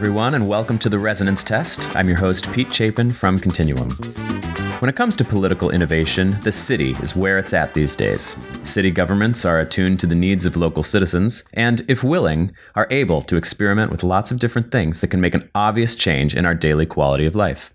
everyone, and welcome to The Resonance Test. I'm your host, Pete Chapin from Continuum. When it comes to political innovation, the city is where it's at these days. City governments are attuned to the needs of local citizens, and if willing, are able to experiment with lots of different things that can make an obvious change in our daily quality of life.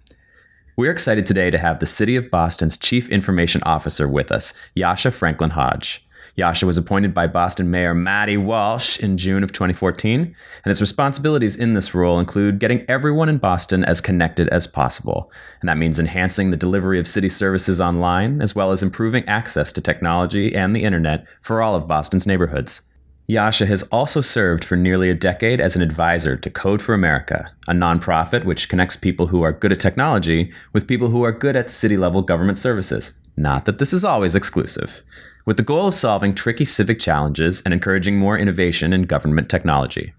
We're excited today to have the City of Boston's Chief Information Officer with us, Jascha Franklin-Hodge. Jascha was appointed by Boston Mayor Marty Walsh in June of 2014, and his responsibilities in this role include getting everyone in Boston as connected as possible. And that means enhancing the delivery of city services online, as well as improving access to technology and the internet for all of Boston's neighborhoods. Jascha has also served for nearly a decade as an advisor to Code for America, a nonprofit which connects people who are good at technology with people who are good at city-level government services. Not that this is always exclusive. With the goal of solving tricky civic challenges and encouraging more innovation in government technology.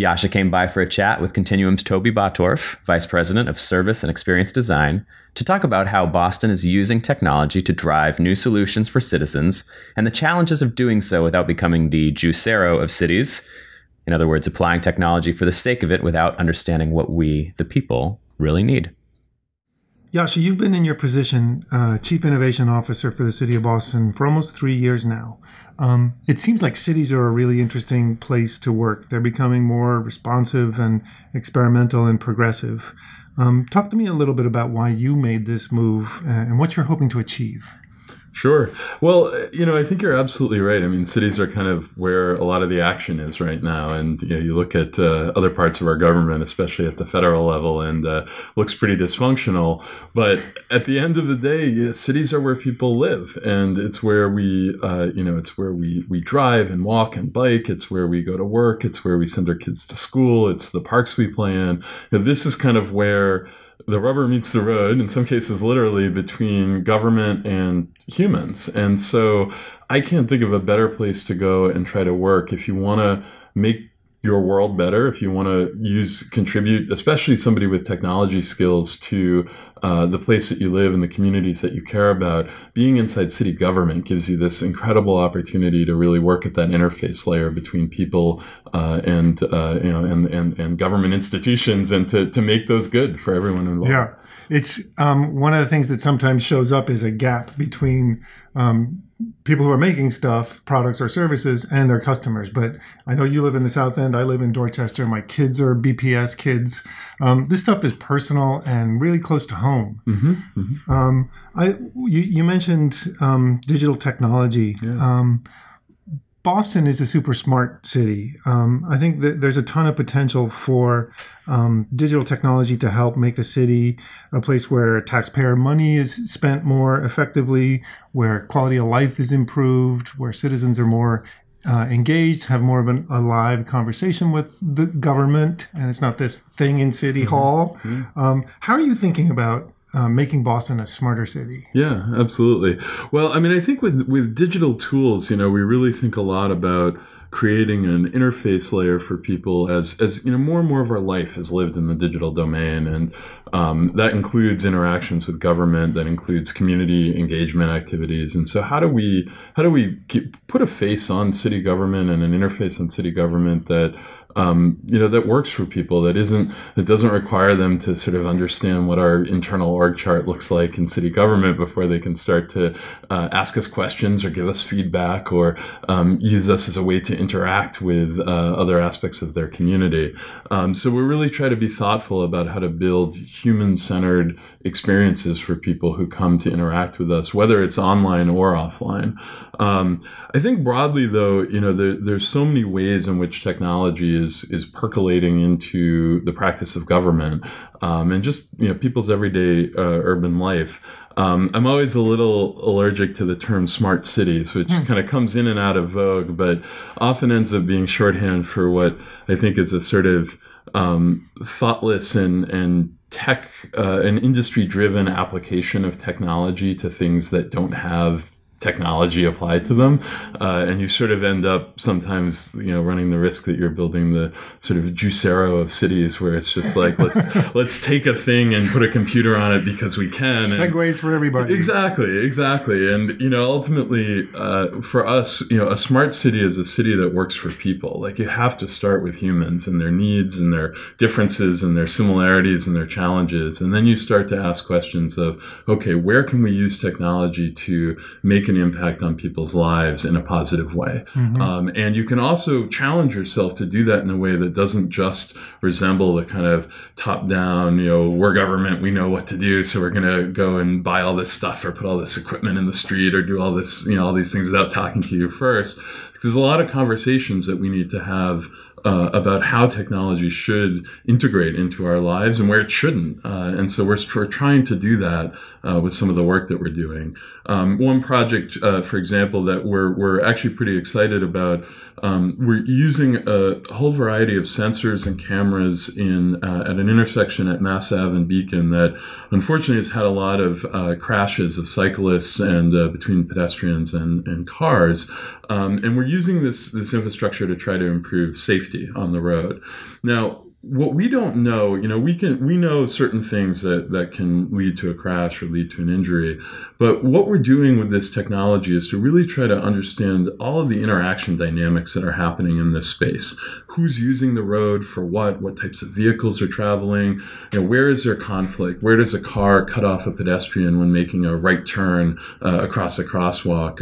Jascha came by for a chat with Continuum's Toby Bottorf, Vice President of Service and Experience Design, to talk about how Boston is using technology to drive new solutions for citizens and the challenges of doing so without becoming the Juicero of cities. In other words, applying technology for the sake of it without understanding what we, the people, really need. Jascha, you've been in your position, Chief Innovation Officer for the City of Boston, for almost 3 years now. It seems like cities are a really interesting place to work. They're becoming more responsive and experimental and progressive. Talk to me a little bit about why you made this move and what you're hoping to achieve. Sure. Well, I think you're absolutely right. I mean, cities are kind of where a lot of the action is right now. And you look at other parts of our government, especially at the federal level, and looks pretty dysfunctional. But at the end of the day, cities are where people live. And it's where we, it's where we drive and walk and bike. It's where we go to work. It's where we send our kids to school. It's the parks we play in. This is kind of where the rubber meets the road, in some cases literally, between government and humans. And so I can't think of a better place to go and try to work if you want to make your world better, if you want to contribute, especially somebody with technology skills, to the place that you live and the communities that you care about. Being inside city government gives you this incredible opportunity to really work at that interface layer between people and government institutions, and to make those good for everyone involved. Yeah, it's one of the things that sometimes shows up is a gap between people who are making stuff, products or services, and their customers. But I know you live in the South End. I live in Dorchester. My kids are BPS kids. This stuff is personal and really close to home. Mm-hmm, mm-hmm. You mentioned digital technology. Yeah. Boston is a super smart city. I think that there's a ton of potential for digital technology to help make the city a place where taxpayer money is spent more effectively, where quality of life is improved, where citizens are more engaged, have more of a live conversation with the government, and it's not this thing in City mm-hmm. Hall. Mm-hmm. How are you thinking about making Boston a smarter city? Yeah, absolutely. Well, I mean, I think with digital tools, we really think a lot about creating an interface layer for people as more and more of our life is lived in the digital domain. And that includes interactions with government, that includes community engagement activities. And so how do we put a face on city government and an interface on city government that that works for people, that doesn't require them to sort of understand what our internal org chart looks like in city government before they can start to ask us questions or give us feedback or use us as a way to interact with other aspects of their community. So we really try to be thoughtful about how to build human-centered experiences for people who come to interact with us, whether it's online or offline. I think broadly, though, there's so many ways in which technology is percolating into the practice of government and just people's everyday urban life. I'm always a little allergic to the term smart cities, which kind of comes in and out of vogue, but often ends up being shorthand for what I think is a sort of thoughtless and tech, an industry-driven application of technology to things that don't have technology applied to them. And you sort of end up sometimes, you know, running the risk that you're building the sort of Juicero of cities, where it's just like, let's take a thing and put a computer on it because we can. Segways for everybody. Exactly. And, you know, ultimately for us, you know, a smart city is a city that works for people. Like, you have to start with humans and their needs and their differences and their similarities and their challenges. And then you start to ask questions of, okay, where can we use technology to make an impact on people's lives in a positive way. Mm-hmm. And you can also challenge yourself to do that in a way that doesn't just resemble the kind of top-down, you know, we're government, we know what to do, so we're going to go and buy all this stuff or put all this equipment in the street or do all this, you know, all these things without talking to you first. There's a lot of conversations that we need to have about how technology should integrate into our lives and where it shouldn't. And so we're trying to do that with some of the work that we're doing. One project, for example, that we're actually pretty excited about, we're using a whole variety of sensors and cameras in at an intersection at Mass Ave and Beacon that unfortunately has had a lot of crashes of cyclists and between pedestrians and cars. And we're using this infrastructure to try to improve safety on the road. Now, what we don't know, you know, we know certain things that can lead to a crash or lead to an injury. But what we're doing with this technology is to really try to understand all of the interaction dynamics that are happening in this space. Who's using the road for what types of vehicles are traveling, you know, where is there conflict, where does a car cut off a pedestrian when making a right turn across a crosswalk,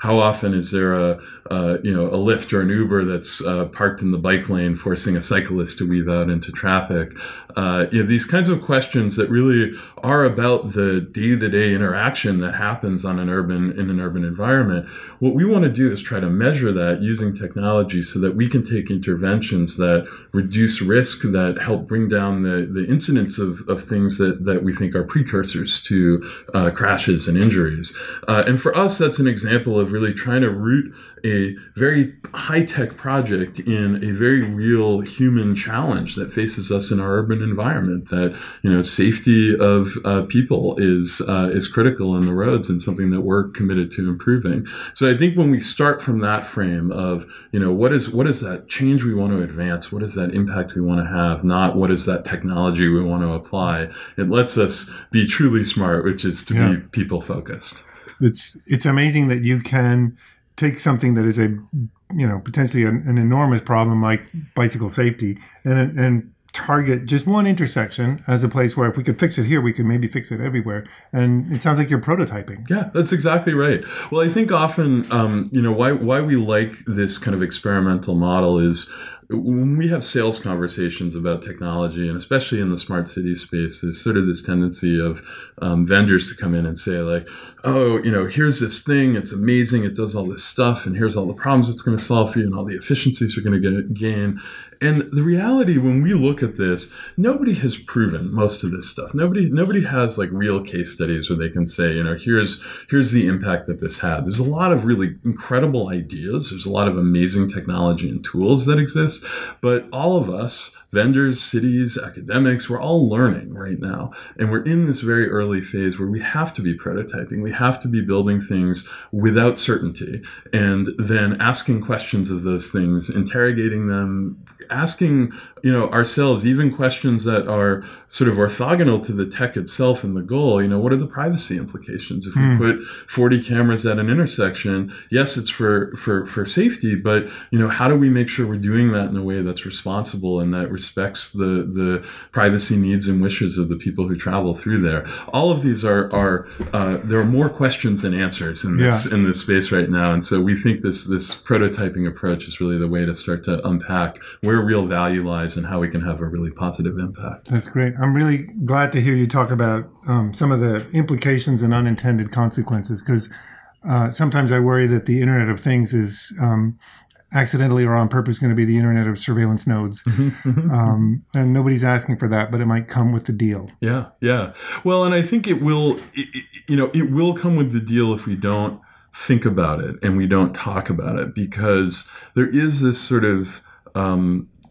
how often is there a Lyft or an Uber that's parked in the bike lane forcing a cyclist to weave out into traffic. You know, these kinds of questions that really are about the day-to-day interaction that happens in an urban environment. What we want to do is try to measure that using technology so that we can take interventions that reduce risk, that help bring down the incidence of things that we think are precursors to crashes and injuries. And for us, that's an example of really trying to root a very high-tech project in a very real human challenge that faces us in our urban environment, that, you know, safety of people is critical on the roads and something that we're committed to improving. So I think when we start from that frame of, you know, what is that change we want to advance, what is that impact we want to have, not what is that technology we want to apply, it lets us be truly smart, which is to be people focused. It's amazing that you can take something that is a, you know, potentially an enormous problem like bicycle safety and target just one intersection as a place where if we could fix it here, we could maybe fix it everywhere. And it sounds like you're prototyping. Yeah, that's exactly right. Well, I think often, you know, why we like this kind of experimental model is when we have sales conversations about technology, and especially in the smart city space, there's sort of this tendency of vendors to come in and say, like, oh, you know, here's this thing, it's amazing, it does all this stuff, and here's all the problems it's going to solve for you and all the efficiencies you're going to gain. And the reality, when we look at this, nobody has proven most of this stuff. Nobody has, like, real case studies where they can say, you know, here's the impact that this had. There's a lot of really incredible ideas. There's a lot of amazing technology and tools that exist. But all of us, vendors, cities, academics, we're all learning right now. And we're in this very early phase where we have to be prototyping. We have to be building things without certainty and then asking questions of those things, interrogating them, asking, you know, ourselves even questions that are sort of orthogonal to the tech itself and the goal. You know, what are the privacy implications if we put 40 cameras at an intersection? Yes, it's for safety, but, you know, how do we make sure we're doing that in a way that's responsible and that respects the privacy needs and wishes of the people who travel through there? All of these are there are more questions than answers in this in this space right now, and so we think this prototyping approach is really the way to start to unpack where real value lies and how we can have a really positive impact. That's great. I'm really glad to hear you talk about some of the implications and unintended consequences, because sometimes I worry that the Internet of Things is accidentally or on purpose going to be the Internet of surveillance nodes. And nobody's asking for that, but it might come with the deal. Yeah. Well, and I think it will come with the deal if we don't think about it and we don't talk about it, because there is this sort of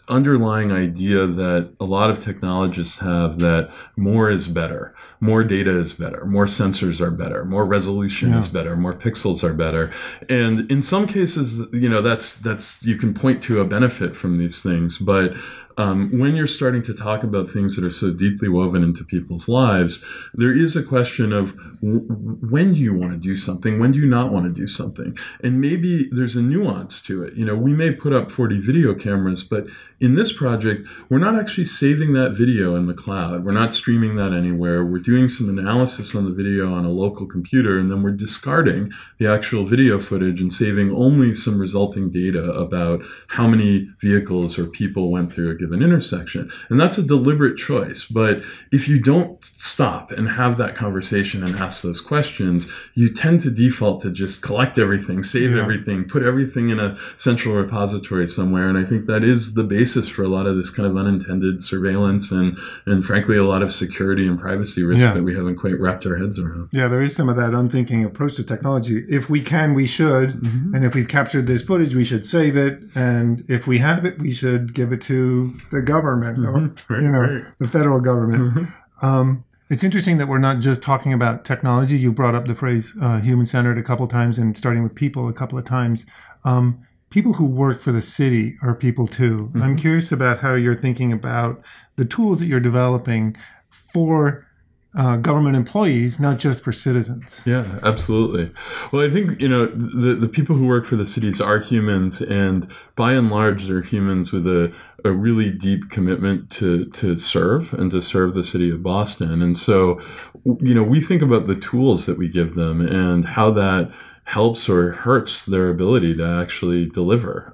underlying idea that a lot of technologists have, that more is better, more data is better, more sensors are better, more resolution is better, more pixels are better. And in some cases, you know, that's you can point to a benefit from these things, but when you're starting to talk about things that are so deeply woven into people's lives, there is a question of when do you want to do something? When do you not want to do something? And maybe there's a nuance to it. You know, we may put up 40 video cameras, but in this project, we're not actually saving that video in the cloud. We're not streaming that anywhere. We're doing some analysis on the video on a local computer, and then we're discarding the actual video footage and saving only some resulting data about how many vehicles or people went through a given an intersection. And that's a deliberate choice. But if you don't stop and have that conversation and ask those questions, you tend to default to just collect everything, save everything, put everything in a central repository somewhere. And I think that is the basis for a lot of this kind of unintended surveillance and frankly, a lot of security and privacy risks that we haven't quite wrapped our heads around. Yeah, there is some of that unthinking approach to technology. If we can, we should. Mm-hmm. And if we've captured this footage, we should save it. And if we have it, we should give it to the government, or the federal government. Mm-hmm. It's interesting that we're not just talking about technology. You brought up the phrase human-centered a couple times and starting with people a couple of times. People who work for the city are people too. Mm-hmm. I'm curious about how you're thinking about the tools that you're developing for government employees, not just for citizens. Yeah, absolutely. Well, I think, you know, the people who work for the cities are humans, and by and large, they're humans with a really deep commitment to serve and to serve the city of Boston. And so, you know, we think about the tools that we give them and how that helps or hurts their ability to actually deliver.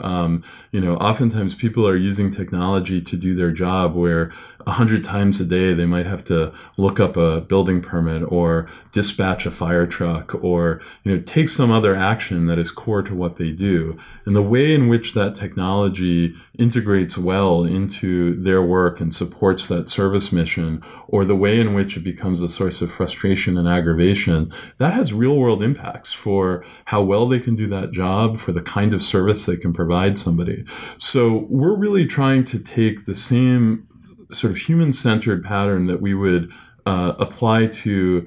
You know, oftentimes people are using technology to do their job where 100 times a day they might have to look up a building permit or dispatch a fire truck or, you know, take some other action that is core to what they do. And the way in which that technology integrates well into their work and supports that service mission, or the way in which it becomes a source of frustration and aggravation, that has real-world impacts for how well they can do that job, for the kind of service they can provide somebody. So we're really trying to take the same sort of human-centered pattern that we would apply to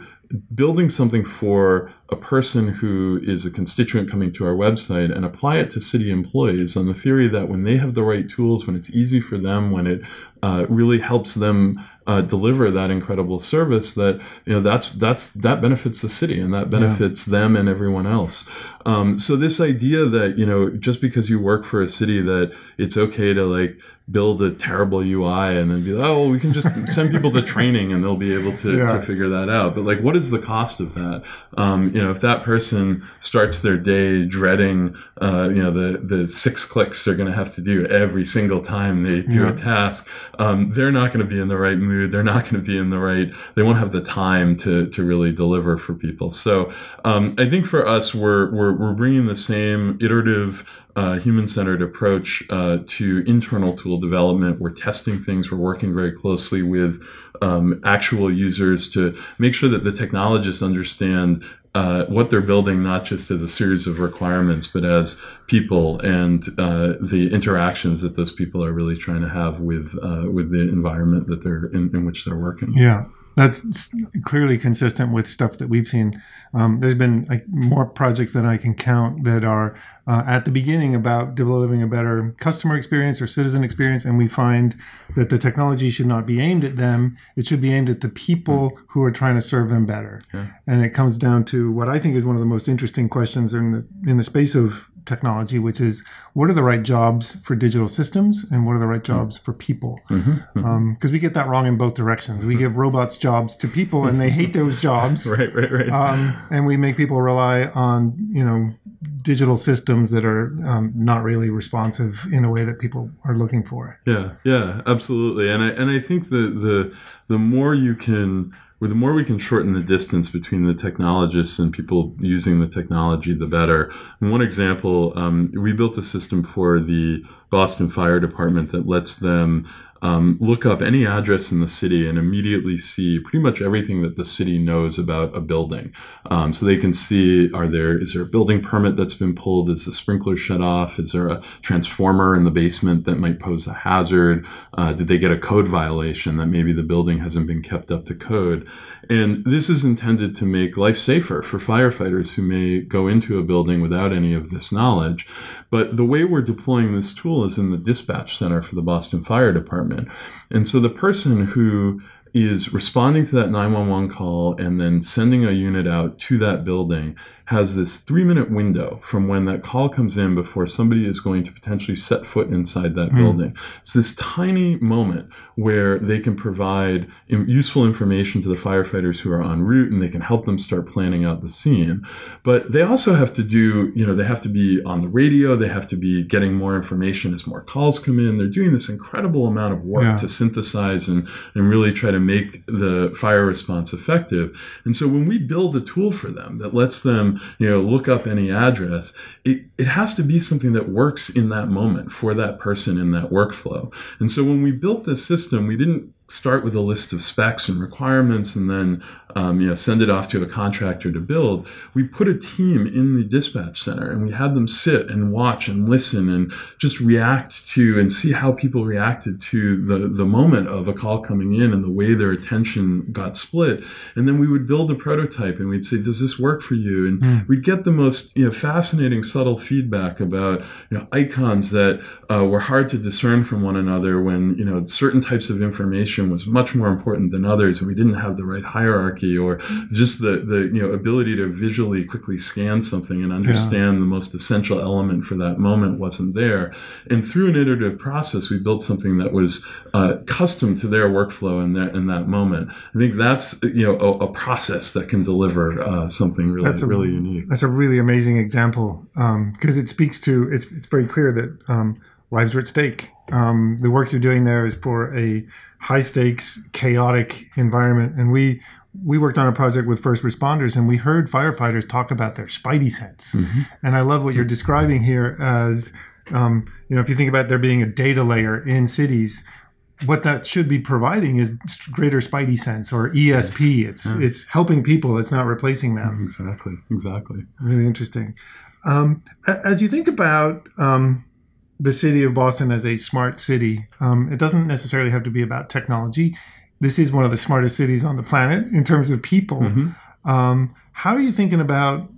building something for a person who is a constituent coming to our website and apply it to city employees on the theory that when they have the right tools, when it's easy for them, when it really helps them deliver that incredible service, that, you know, that benefits the city and that benefits them and everyone else. So this idea that, you know, just because you work for a city that it's okay to like build a terrible UI and then be like, oh, we can just send people to training and they'll be able to figure that out. But like, what is the cost of that? You know, if that person starts their day dreading, you know, the 6 clicks they're going to have to do every single time they do a task, they're not going to be in the right mood. They're not going to be in the right, they won't have the time to really deliver for people. So I think for us, we're bringing the same iterative human-centered approach to internal tool development. We're testing things. We're working very closely with actual users to make sure that the technologists understand what they're building, not just as a series of requirements, but as people and the interactions that those people are really trying to have with the environment that they're in which they're working. Yeah. That's clearly consistent with stuff that we've seen. There's been more projects than I can count that are at the beginning about developing a better customer experience or citizen experience, and we find that the technology should not be aimed at them. It should be aimed at the people who are trying to serve them better. Okay. And it comes down to what I think is one of the most interesting questions in the space of technology, which is what are the right jobs for digital systems and what are the right jobs for people? Because we get that wrong in both directions. We give robots jobs to people and they hate those jobs. Right. And we make people rely on, you know, digital systems that are not really responsive in a way that people are looking for. Yeah, absolutely. And I think the more you can, the more we can shorten the distance between the technologists and people using the technology, the better. And one example, we built a system for the Boston Fire Department that lets them Look up any address in the city and immediately see pretty much everything that the city knows about a building. So they can see, is there a building permit that's been pulled? Is the sprinkler shut off? Is there a transformer in the basement that might pose a hazard? Did they get a code violation that maybe the building hasn't been kept up to code? And this is intended to make life safer for firefighters who may go into a building without any of this knowledge. But the way we're deploying this tool is in the dispatch center for the Boston Fire Department. And so the person who is responding to that 911 call and then sending a unit out to that building has this 3-minute window from when that call comes in before somebody is going to potentially set foot inside that building. It's this tiny moment where they can provide useful information to the firefighters who are en route, and they can help them start planning out the scene. But they also have to do, they have to be on the radio, they have to be getting more information as more calls come in. They're doing this incredible amount of work to synthesize and really try to make the fire response effective. And so when we build a tool for them that lets them, look up any address, it has to be something that works in that moment for that person in that workflow. And so when we built this system, we didn't start with a list of specs and requirements and then send it off to a contractor to build. We put a team in the dispatch center, and we had them sit and watch and listen and just react to and see how people reacted to the moment of a call coming in and the way their attention got split. And then we would build a prototype, and we'd say, does this work for you? And we'd get the most fascinating, subtle feedback about icons that were hard to discern from one another when certain types of information was much more important than others, and we didn't have the right hierarchy, or just the ability to visually quickly scan something and understand the most essential element for that moment wasn't there. And through an iterative process, we built something that was custom to their workflow in that moment. I think that's a process that can deliver something really unique. That's a really amazing example, because it speaks to it's very clear that lives are at stake. The work you're doing there is for a high stakes, chaotic environment. And we worked on a project with first responders, and we heard firefighters talk about their spidey sense. Mm-hmm. And I love what you're describing here as, if you think about there being a data layer in cities, what that should be providing is greater spidey sense, or ESP. It's helping people. It's not replacing them. Exactly. Really interesting. As you think about the city of Boston as a smart city, it doesn't necessarily have to be about technology. This is one of the smartest cities on the planet in terms of people. Mm-hmm. How are you thinking about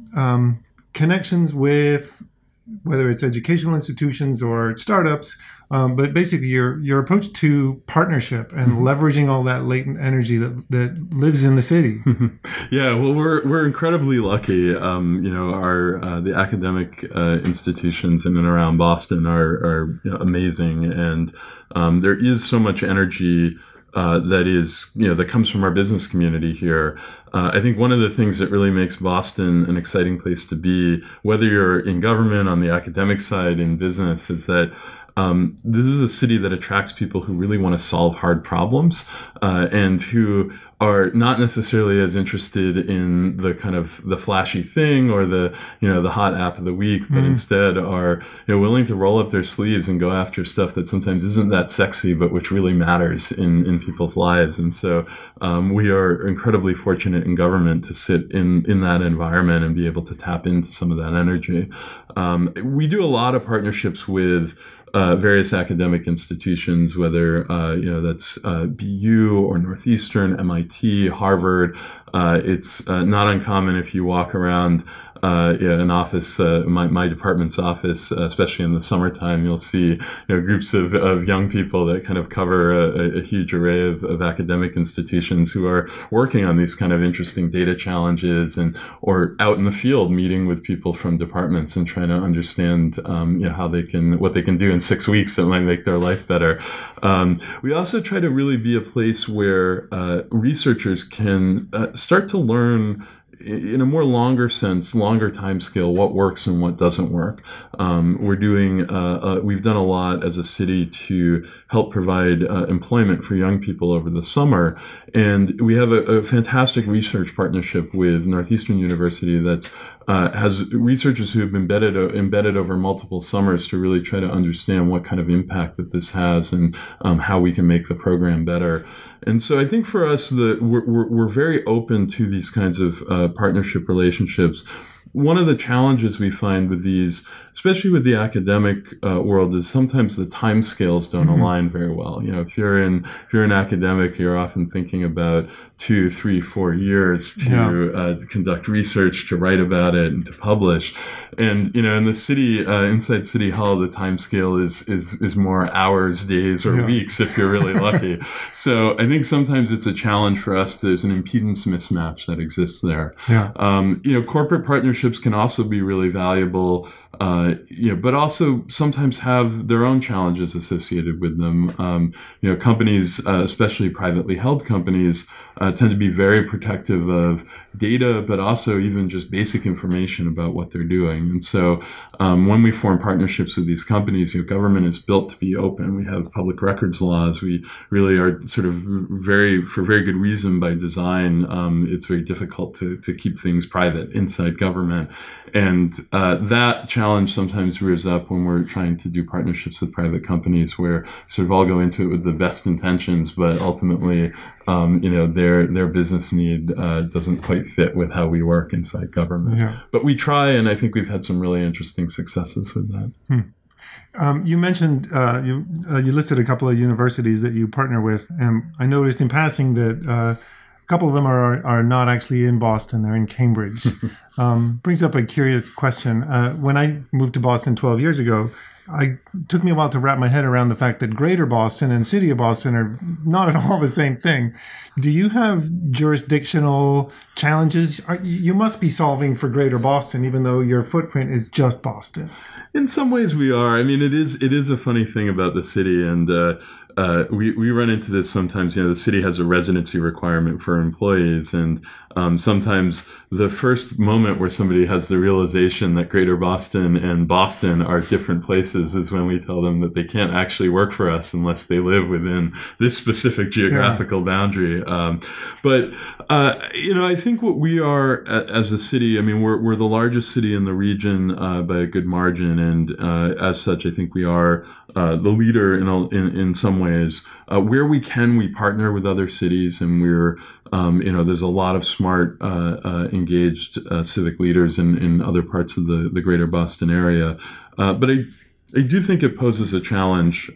connections with, whether it's educational institutions or startups, but basically your approach to partnership and leveraging all that latent energy that lives in the city? Yeah, well, we're incredibly lucky. Our the academic institutions in and around Boston are amazing, and there is so much energy that comes from our business community here. I think one of the things that really makes Boston an exciting place to be, whether you're in government, on the academic side, in business, is that this is a city that attracts people who really want to solve hard problems and who are not necessarily as interested in the kind of the flashy thing or the hot app of the week, but instead are willing to roll up their sleeves and go after stuff that sometimes isn't that sexy, but which really matters in people's lives. And so we are incredibly fortunate in government to sit in that environment and be able to tap into some of that energy. We do a lot of partnerships with various academic institutions, whether that's BU or Northeastern, MIT, Harvard. It's not uncommon if you walk around an office, my department's office, especially in the summertime, you'll see groups of young people that kind of cover a huge array of academic institutions who are working on these kind of interesting data challenges, or out in the field meeting with people from departments and trying to understand what they can do in 6 weeks that might make their life better. We also try to really be a place where researchers can start to learn in a more longer sense, longer time scale, what works and what doesn't work. We've done a lot as a city to help provide employment for young people over the summer. And we have a fantastic research partnership with Northeastern University that's has researchers who have been embedded over multiple summers to really try to understand what kind of impact that this has and how we can make the program better. And so I think for us, we're very open to these kinds of partnership relationships. One of the challenges we find with these, especially with the academic world, is sometimes the timescales don't align very well. You know, if you're an academic, you're often thinking about 2, 3, 4 years to conduct research, to write about it, and to publish. And you know, in the city, inside City Hall, the timescale is more hours, days, or weeks if you're really lucky. So I think sometimes it's a challenge for us. There's an impedance mismatch that exists there. Yeah. Corporate partnerships can also be really valuable, but also sometimes have their own challenges associated with them. Companies, especially privately held companies, tend to be very protective of data, but also even just basic information about what they're doing. And so when we form partnerships with these companies, government is built to be open. We have public records laws. We really are sort of for very good reason by design, it's very difficult to keep things private inside government. And that challenge sometimes rears up when we're trying to do partnerships with private companies, where sort of all go into it with the best intentions, but ultimately, their business need doesn't quite fit with how we work inside government. Yeah. But we try, and I think we've had some really interesting successes with that. Hmm. You mentioned you listed a couple of universities that you partner with, and I noticed in passing that. Couple of them are not actually in Boston. They're in Cambridge. Brings up a curious question. When I moved to Boston 12 years ago, it took me a while to wrap my head around the fact that Greater Boston and City of Boston are not at all the same thing. Do you have jurisdictional challenges? You must be solving for Greater Boston, even though your footprint is just Boston. In some ways we are. I mean, it is a funny thing about the city, and we run into this sometimes. You know, the city has a residency requirement for employees, and sometimes the first moment where somebody has the realization that Greater Boston and Boston are different places is when we tell them that they can't actually work for us unless they live within this specific geographical boundary. I think what we are as a city, I mean, we're the largest city in the region by a good margin, and as such, I think we are the leader in some ways. Where we can, we partner with other cities, and we're there's a lot of smart, engaged civic leaders in other parts of the Greater Boston area. But I do think it poses a challenge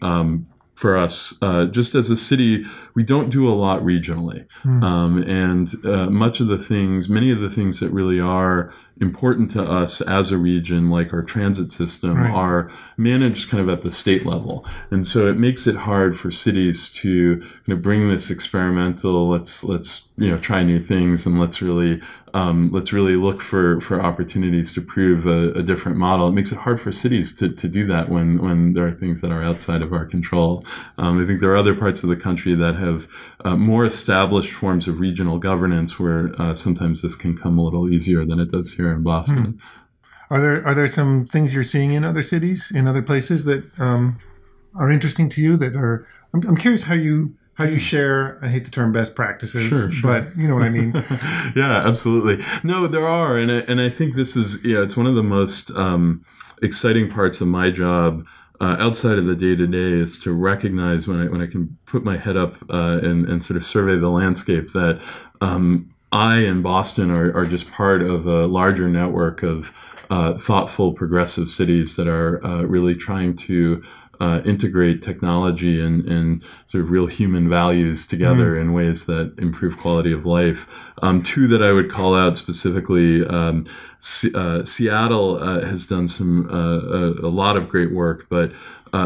for us. Just as a city, we don't do a lot regionally. Many of the things that really are important to us as a region, like our transit system, are managed kind of at the state level. And so it makes it hard for cities to bring this experimental, let's try new things, and let's really look for opportunities to prove a different model. It makes it hard for cities to do that when there are things that are outside of our control. I think there are other parts of the country that have more established forms of regional governance where sometimes this can come a little easier than it does here in Boston. Are there some things you're seeing in other cities, in other places that are interesting to you? I'm curious how you share. I hate the term best practices, sure. But you know what I mean. Yeah, absolutely. No, there are, and I think this is it's one of the most exciting parts of my job. Outside of the day-to-day is to recognize when I can put my head up and sort of survey the landscape that. I and Boston are just part of a larger network of thoughtful, progressive cities that are really trying to integrate technology and sort of real human values together in ways that improve quality of life. Two that I would call out specifically, Seattle has done some a lot of great work, but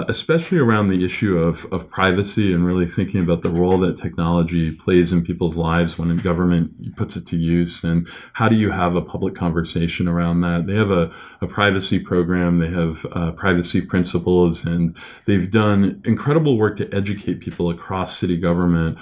especially around the issue of privacy and really thinking about the role that technology plays in people's lives when a government puts it to use, and how do you have a public conversation around that? They have a privacy program, they have privacy principles, and they've done incredible work to educate people across city government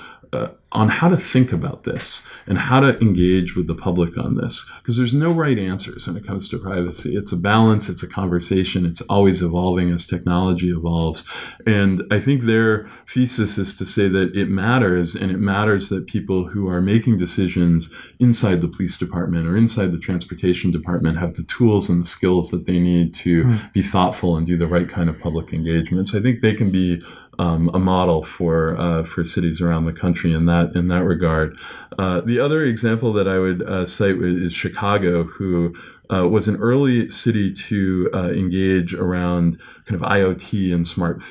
on how to think about this and how to engage with the public on this, because there's no right answers when it comes to privacy. It's a balance, it's a conversation, it's always evolving as technology evolves. And I think their thesis is to say that it matters, and it matters that people who are making decisions inside the police department or inside the transportation department have the tools and the skills that they need to be thoughtful and do the right kind of public engagement. So I think they can be a model for cities around the country in that regard. The other example that I would cite is Chicago, who was an early city to engage around kind of IoT and smart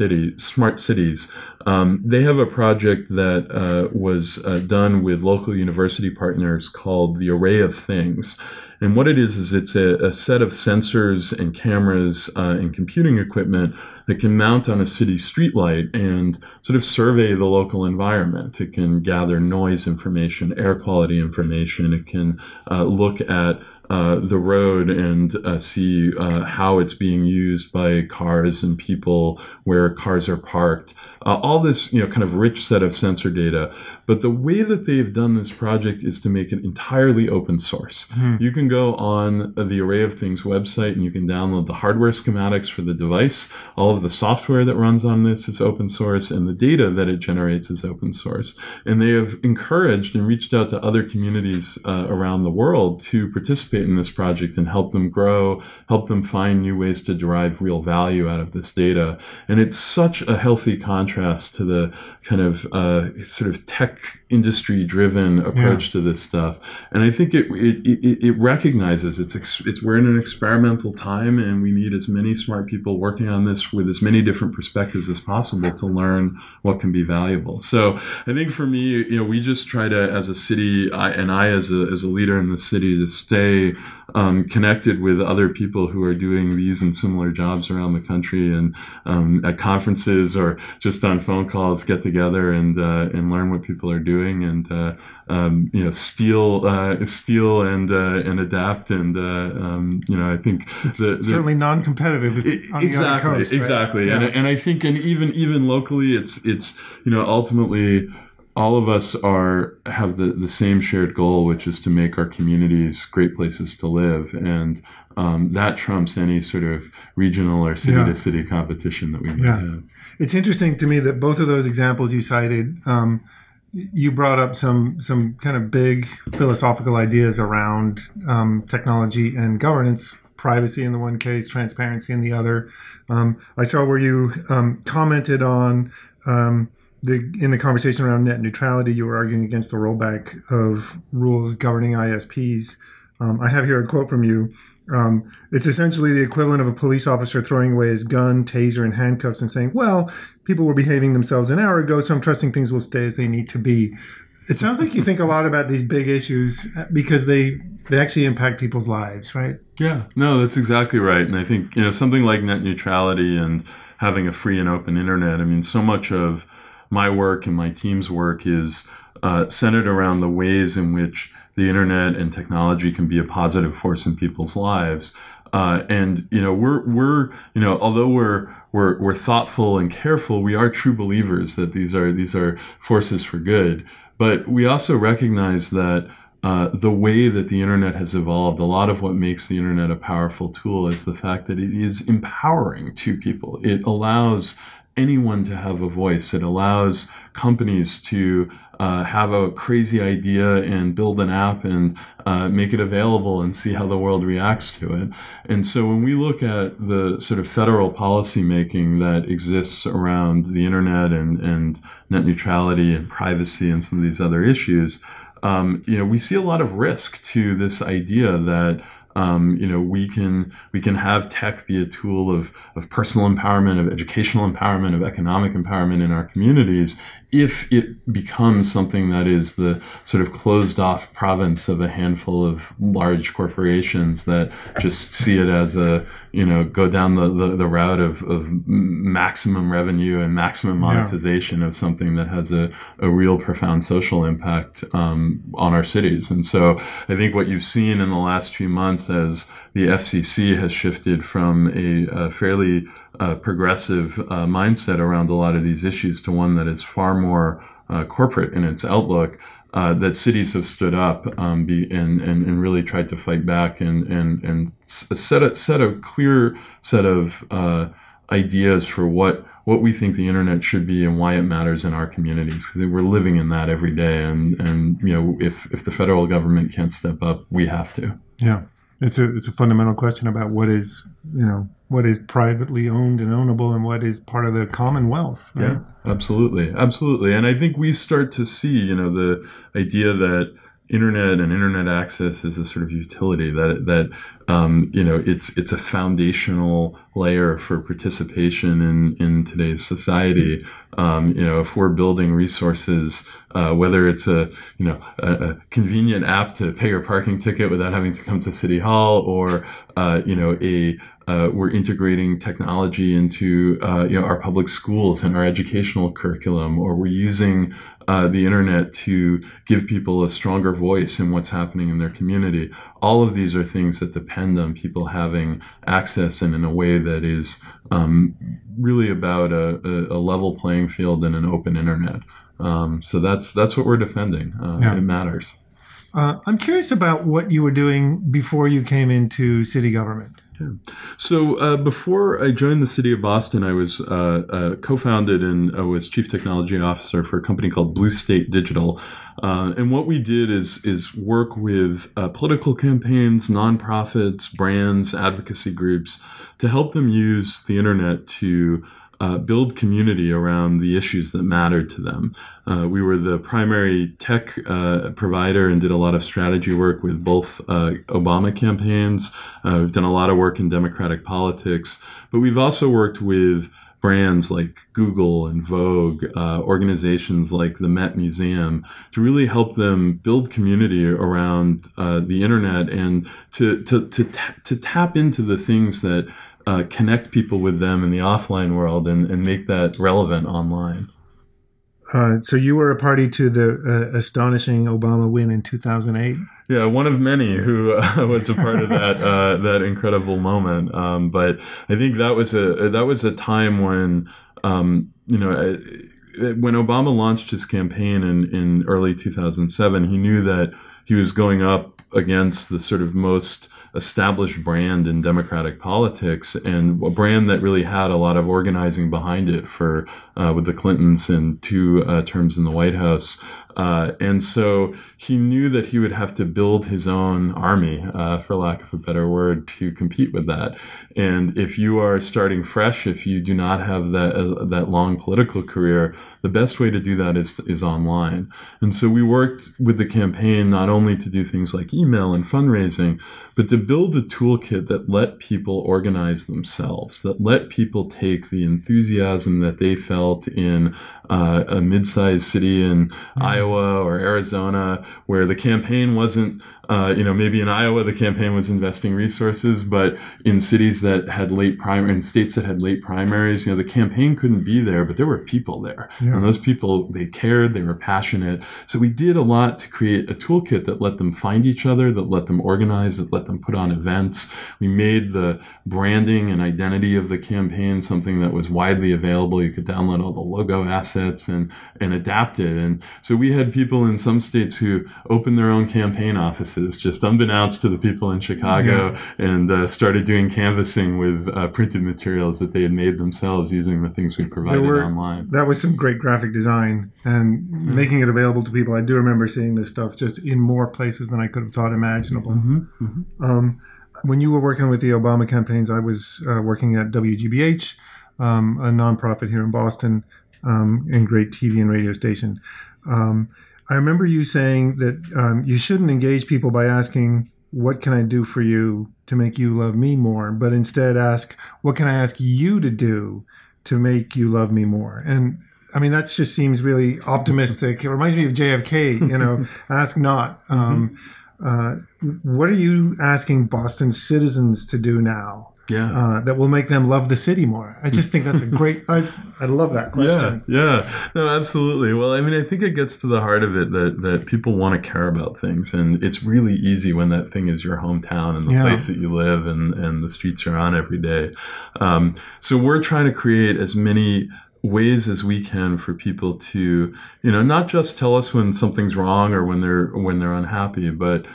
cities. They have a project that was done with local university partners called the Array of Things. And what it is it's a set of sensors and cameras and computing equipment that can mount on a city streetlight and sort of survey the local environment. It can gather noise information, air quality information. It can look at the road and see how it's being used by cars and people, where cars are parked, all this kind of rich set of sensor data. But the way that they've done this project is to make it entirely open source. You can go on the Array of Things website and you can download the hardware schematics for the device. All of the software that runs on this is open source, and the data that it generates is open source. And they have encouraged and reached out to other communities around the world to participate in this project and help them grow, help them find new ways to derive real value out of this data. And it's such a healthy contrast to the kind of sort of tech industry driven approach to this stuff. And I think it recognizes we're in an experimental time, and we need as many smart people working on this with as many different perspectives as possible to learn what can be valuable. So I think for me, we just try to, as a city, I as a leader in the city, to stay connected with other people who are doing these and similar jobs around the country, and at conferences or just on phone calls, get together and learn what people are doing, and steal and adapt, and I think it's certainly non-competitive. Exactly. Right? Yeah. And I think, and even locally, it's ultimately, all of us have the same shared goal, which is to make our communities great places to live. And that trumps any sort of regional or city-to-city competition that we might have. It's interesting to me that both of those examples you cited, you brought up some kind of big philosophical ideas around technology and governance, privacy in the one case, transparency in the other. I saw where you commented on... in the conversation around net neutrality, you were arguing against the rollback of rules governing ISPs. I have here a quote from you. It's essentially the equivalent of a police officer throwing away his gun, taser, and handcuffs and saying, well, people were behaving themselves an hour ago, so I'm trusting things will stay as they need to be. It sounds like you think a lot about these big issues because they actually impact people's lives, right? Yeah, no, that's exactly right. And I think, something like net neutrality and having a free and open internet, I mean, so much of my work and my team's work is centered around the ways in which the internet and technology can be a positive force in people's lives. And we're although we're thoughtful and careful, we are true believers that these are forces for good. But we also recognize that the way that the internet has evolved, a lot of what makes the internet a powerful tool is the fact that it is empowering to people. It allows anyone to have a voice. It allows companies to have a crazy idea and build an app and make it available and see how the world reacts to it. And so when we look at the sort of federal policymaking that exists around the internet and net neutrality and privacy and some of these other issues, we see a lot of risk to this idea that we can have tech be a tool of personal empowerment, of educational empowerment, of economic empowerment in our communities, if it becomes something that is the sort of closed off province of a handful of large corporations that just see it as go down the route of maximum revenue and maximum monetization of something that has a real profound social impact on our cities. And so I think what you've seen in the last few months as the FCC has shifted from a fairly progressive mindset around a lot of these issues to one that is far more corporate in its outlook, that cities have stood up and really tried to fight back and set a clear set of ideas for what we think the internet should be and why it matters in our communities. We're living in that every day, and you know, if the federal government can't step up, we have to. Yeah, it's a fundamental question about what is, you know, what is privately owned and ownable and what is part of the commonwealth, right? Yeah, absolutely. And I think we start to see, you know, the idea that internet and internet access is a sort of utility that you know, it's a foundational layer for participation in today's society. You know, if we're building resources, whether it's a convenient app to pay your parking ticket without having to come to City Hall, or we're integrating technology into our public schools and our educational curriculum, or we're using the internet to give people a stronger voice in what's happening in their community. All of these are things that depend on people having access, and in a way that is really about a level playing field and an open internet. So that's what we're defending. Yeah. It matters. I'm curious about what you were doing before you came into city government. So before I joined the City of Boston, I was co-founded and was chief technology officer for a company called Blue State Digital. And what we did is work with political campaigns, nonprofits, brands, advocacy groups to help them use the internet to build community around the issues that mattered to them. We were the primary tech provider and did a lot of strategy work with both Obama campaigns. We've done a lot of work in democratic politics, but we've also worked with brands like Google and Vogue, organizations like the Met Museum, to really help them build community around the internet, and to tap into the things that connect people with them in the offline world and make that relevant online. So you were a party to the astonishing Obama win in 2008? Yeah, one of many who was a part of that incredible moment. But I think that was a time when when Obama launched his campaign in early 2007, he knew that he was going up against the sort of most established brand in democratic politics, and a brand that really had a lot of organizing behind it for with the Clintons and two terms in the White House. And so he knew that he would have to build his own army, for lack of a better word, to compete with that. And if you are starting fresh, if you do not have that long political career, the best way to do that is online. And so we worked with the campaign not only to do things like email and fundraising, but to build a toolkit that let people organize themselves, that let people take the enthusiasm that they felt in a mid-sized city in Iowa or Arizona, where the campaign wasn't, maybe in Iowa the campaign was investing resources, but in cities that had states that had late primaries, you know, the campaign couldn't be there, but there were people there. Yeah. And those people, they cared, they were passionate. So we did a lot to create a toolkit that let them find each other, that let them organize, that let them put on events. We made the branding and identity of the campaign something that was widely available. You could download all the logo assets and adapt it. And so we had people in some states who opened their own campaign offices, just unbeknownst to the people in Chicago, and started doing canvassing with printed materials that they had made themselves using the things we provided online. That was some great graphic design and making it available to people. I do remember seeing this stuff just in more places than I could have thought imaginable. Mm-hmm. Mm-hmm. When you were working with the Obama campaigns, I was working at WGBH, a nonprofit here in Boston, and great TV and radio station. I remember you saying that you shouldn't engage people by asking, what can I do for you to make you love me more? But instead ask, what can I ask you to do to make you love me more? And I mean, that just seems really optimistic. It reminds me of JFK, you know, ask not. What are you asking Boston citizens to do now? Yeah, that will make them love the city more. I just think that's a great. I love that question. Yeah, no, absolutely. Well, I mean, I think it gets to the heart of it that people want to care about things, and it's really easy when that thing is your hometown and the place that you live and the streets you're on every day. So we're trying to create as many ways as we can for people to, you know, not just tell us when something's wrong or when they're unhappy, but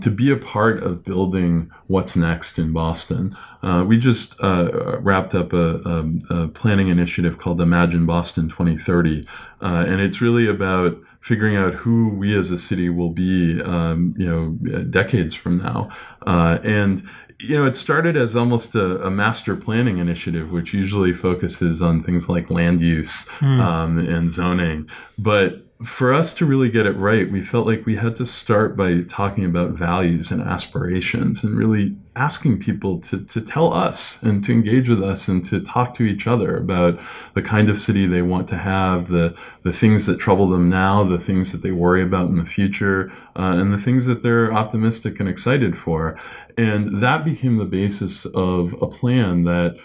to be a part of building what's next in Boston. We just wrapped up a planning initiative called Imagine Boston 2030. And it's really about figuring out who we as a city will be, decades from now. And it started as almost a master planning initiative, which usually focuses on things like land use and zoning. But for us to really get it right, we felt like we had to start by talking about values and aspirations and really asking people to tell us and to engage with us and to talk to each other about the kind of city they want to have, the things that trouble them now, the things that they worry about in the future, and the things that they're optimistic and excited for. And that became the basis of a plan that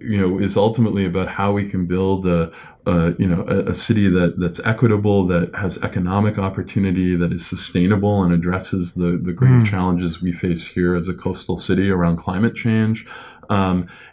is ultimately about how we can build a city that's equitable, that has economic opportunity, that is sustainable and addresses the grave challenges we face here as a coastal city around climate change.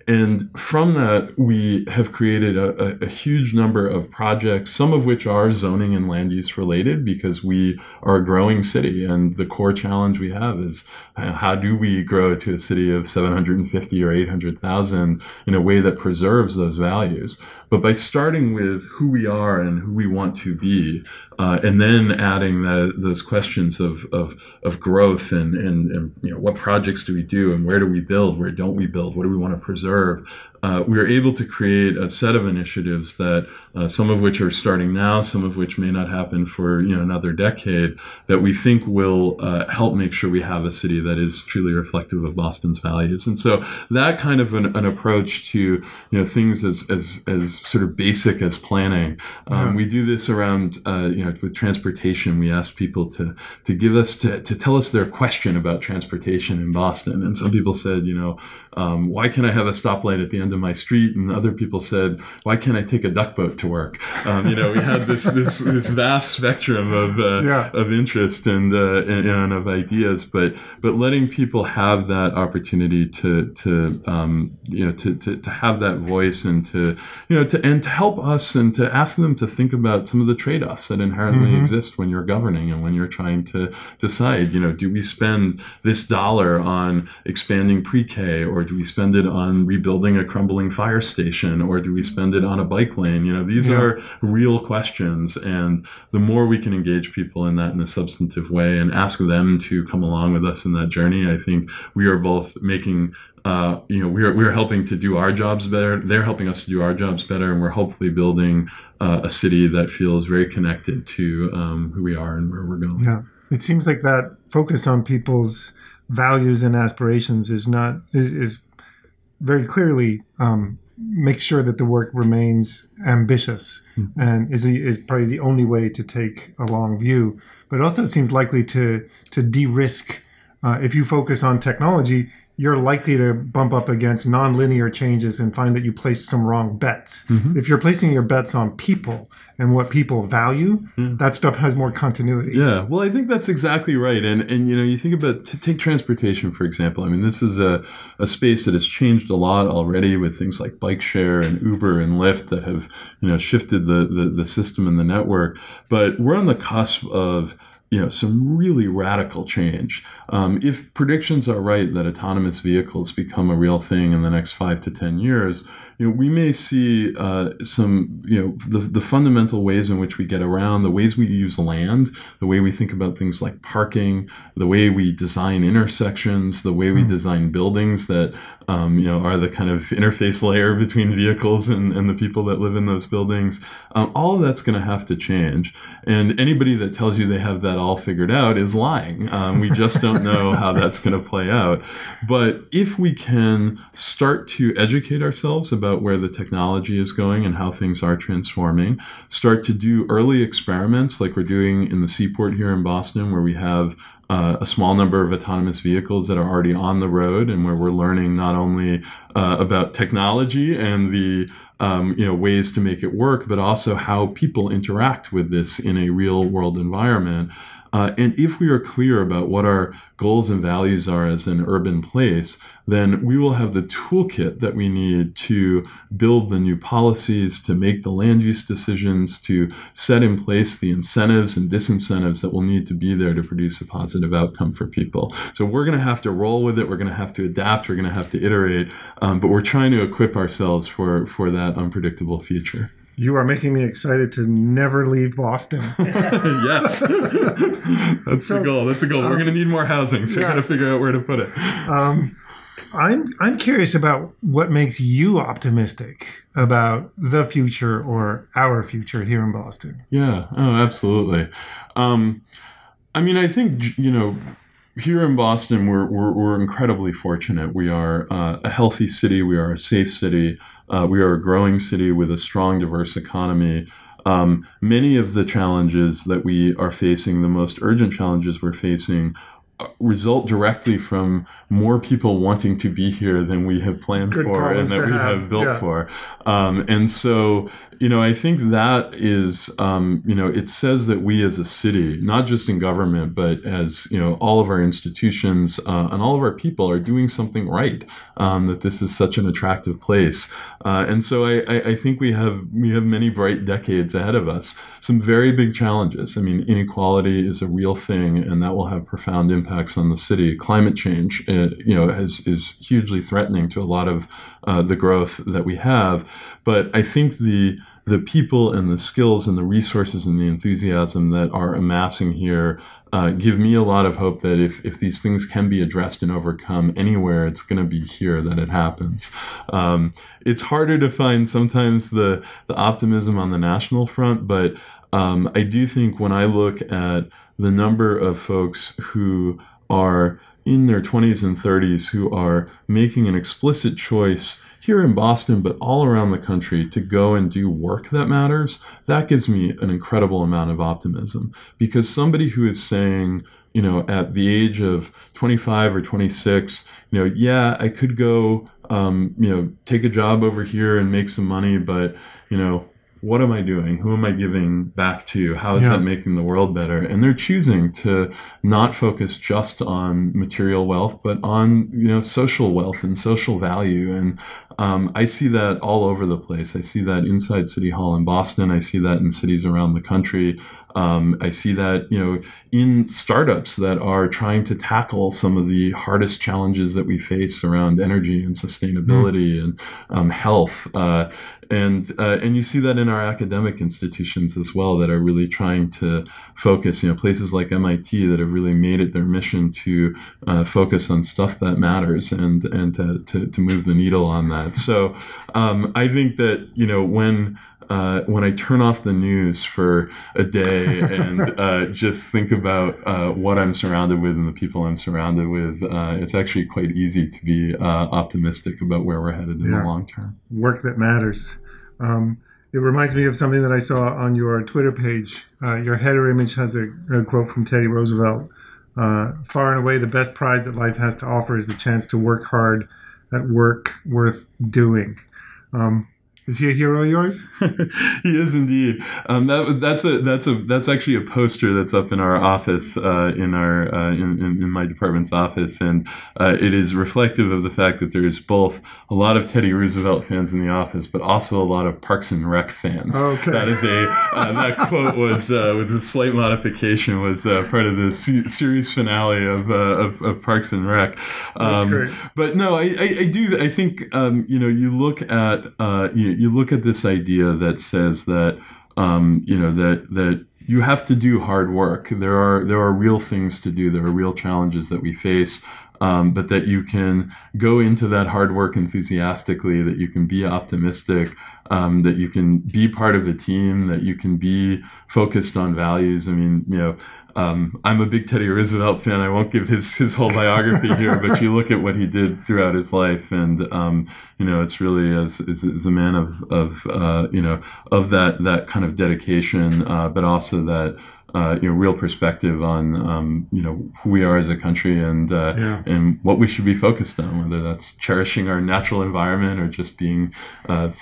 And from that, we have created a huge number of projects, some of which are zoning and land use related, because we are a growing city. And the core challenge we have is how do we grow to a city of 750 or 800,000 in a way that preserves those values? But by starting with who we are and who we want to be, and then adding those questions of growth and what projects do we do and where do we build, where don't we build, what do we want to preserve, we were able to create a set of initiatives that some of which are starting now, some of which may not happen for another decade, that we think will help make sure we have a city that is truly reflective of Boston's values. And so that kind of an approach to things as sort of basic as planning. We do this around with transportation. We ask people to give us to tell us their question about transportation in Boston. And some people said, why can't I have a stoplight at the end of my street? And other people said, why can't I take a duck boat to work? We had this vast spectrum of interest and of ideas, but letting people have that opportunity to have that voice and to help us and to ask them to think about some of the trade-offs that inherently exist when you're governing and when you're trying to decide, do we spend this dollar on expanding pre-K, or do we spend it on rebuilding a crumbling fire station, or do we spend it on a bike lane? These are real questions, and the more we can engage people in that in a substantive way and ask them to come along with us in that journey, I think we are both making we're helping to do our jobs better. They're helping us to do our jobs better, and we're hopefully building a city that feels very connected to who we are and where we're going. Yeah, it seems like that focus on people's values and aspirations is very clearly make sure that the work remains ambitious, and is probably the only way to take a long view. But it also seems likely to de-risk. If you focus on technology, you're likely to bump up against nonlinear changes and find that you placed some wrong bets. If you're placing your bets on people and what people value, that stuff has more continuity. Yeah, well, I think that's exactly right. And you think about, take transportation, for example. I mean, this is a space that has changed a lot already with things like bike share and Uber and Lyft that have, shifted the system and the network. But we're on the cusp of some really radical change. If predictions are right that autonomous vehicles become a real thing in the next 5 to 10 years, we may see some, the fundamental ways in which we get around, the ways we use land, the way we think about things like parking, the way we design intersections, the way we design buildings that, are the kind of interface layer between vehicles and the people that live in those buildings. All of that's going to have to change. And anybody that tells you they have that all figured out is lying. We just don't know how that's going to play out. But if we can start to educate ourselves about where the technology is going and how things are transforming, start to do early experiments like we're doing in the Seaport here in Boston, where we have a small number of autonomous vehicles that are already on the road, and where we're learning not only about technology and the ways to make it work, but also how people interact with this in a real world environment. And if we are clear about what our goals and values are as an urban place, then we will have the toolkit that we need to build the new policies, to make the land use decisions, to set in place the incentives and disincentives that will need to be there to produce a positive outcome for people. So we're going to have to roll with it. We're going to have to adapt. We're going to have to iterate. But we're trying to equip ourselves for that unpredictable future. You are making me excited to never leave Boston. Yes. That's the goal. That's the goal. We're going to need more housing, so we're going to figure out where to put it. I'm curious about what makes you optimistic about the future or our future here in Boston. Yeah. Oh, absolutely. I think, here in Boston, we're incredibly fortunate. We are a healthy city. We are a safe city. We are a growing city with a strong, diverse economy. Many of the challenges that we are facing, the most urgent challenges we're facing, result directly from more people wanting to be here than we have planned for and that we have built for. And so, I think that is, it says that we as a city, not just in government, but as, all of our institutions and all of our people are doing something right, that this is such an attractive place. And so I think we have many bright decades ahead of us, some very big challenges. I mean, inequality is a real thing, and that will have profound impacts on the city. Climate change, is hugely threatening to a lot of the growth that we have. But I think the people and the skills and the resources and the enthusiasm that are amassing here give me a lot of hope that if these things can be addressed and overcome anywhere, it's going to be here that it happens. It's harder to find sometimes the optimism on the national front, but I do think when I look at the number of folks who are in their 20s and 30s who are making an explicit choice here in Boston, but all around the country, to go and do work that matters, that gives me an incredible amount of optimism. Because somebody who is saying, at the age of 25 or 26, I could go, take a job over here and make some money, but, what am I doing? Who am I giving back to? How is that making the world better? And they're choosing to not focus just on material wealth, but on, social wealth and social value. And I see that all over the place. I see that inside City Hall in Boston. I see that in cities around the country. I see that, in startups that are trying to tackle some of the hardest challenges that we face around energy and sustainability and health. And you see that in our academic institutions as well that are really trying to focus, places like MIT that have really made it their mission to focus on stuff that matters and to move the needle on that. So I think that, when I turn off the news for a day and just think about what I'm surrounded with and the people I'm surrounded with, it's actually quite easy to be optimistic about where we're headed in the long term. Work that matters. It reminds me of something that I saw on your Twitter page. Your header image has a quote from Teddy Roosevelt. Far and away, the best prize that life has to offer is the chance to work hard at work worth doing. Is he a hero of yours? He is indeed. That's actually a poster that's up in our office, in my department's office, and it is reflective of the fact that there is both a lot of Teddy Roosevelt fans in the office, but also a lot of Parks and Rec fans. Okay. That is that quote was with a slight modification was part of the series finale of Parks and Rec. That's great. But no, I do. I think you look at this idea that says that, that you have to do hard work. There are real things to do. There are real challenges that we face. But that you can go into that hard work enthusiastically, that you can be optimistic, that you can be part of a team, that you can be focused on values. I mean, I'm a big Teddy Roosevelt fan. I won't give his whole biography here, but you look at what he did throughout his life, and it's really as a man of that kind of dedication, but also that. real perspective on who we are as a country and what we should be focused on, whether that's cherishing our natural environment or just being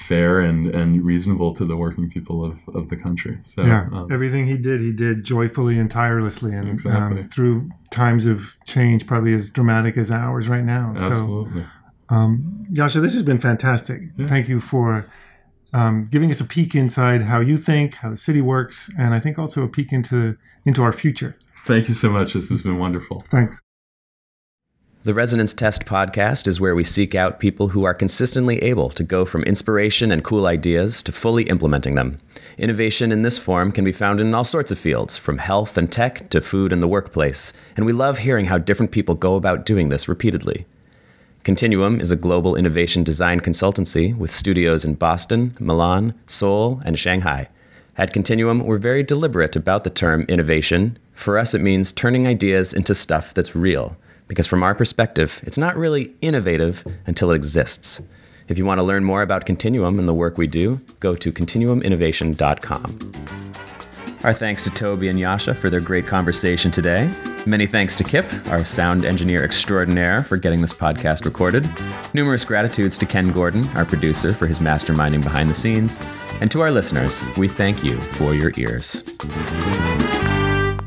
fair and reasonable to the working people of the country. So everything he did joyfully and tirelessly, and exactly. Through times of change probably as dramatic as ours right now. Absolutely. So, Jascha, this has been fantastic. Yeah. Thank you for giving us a peek inside how you think, how the city works, and I think also a peek into our future. Thank you so much. This has been wonderful. Thanks. The Resonance Test podcast is where we seek out people who are consistently able to go from inspiration and cool ideas to fully implementing them. Innovation in this form can be found in all sorts of fields, from health and tech to food and the workplace, and we love hearing how different people go about doing this repeatedly. Continuum is a global innovation design consultancy with studios in Boston, Milan, Seoul, and Shanghai. At Continuum, we're very deliberate about the term innovation. For us, it means turning ideas into stuff that's real, because from our perspective, it's not really innovative until it exists. If you want to learn more about Continuum and the work we do, go to continuuminnovation.com. Our thanks to Toby and Jascha for their great conversation today. Many thanks to Kip, our sound engineer extraordinaire, for getting this podcast recorded. Numerous gratitudes to Ken Gordon, our producer, for his masterminding behind the scenes. And to our listeners, we thank you for your ears.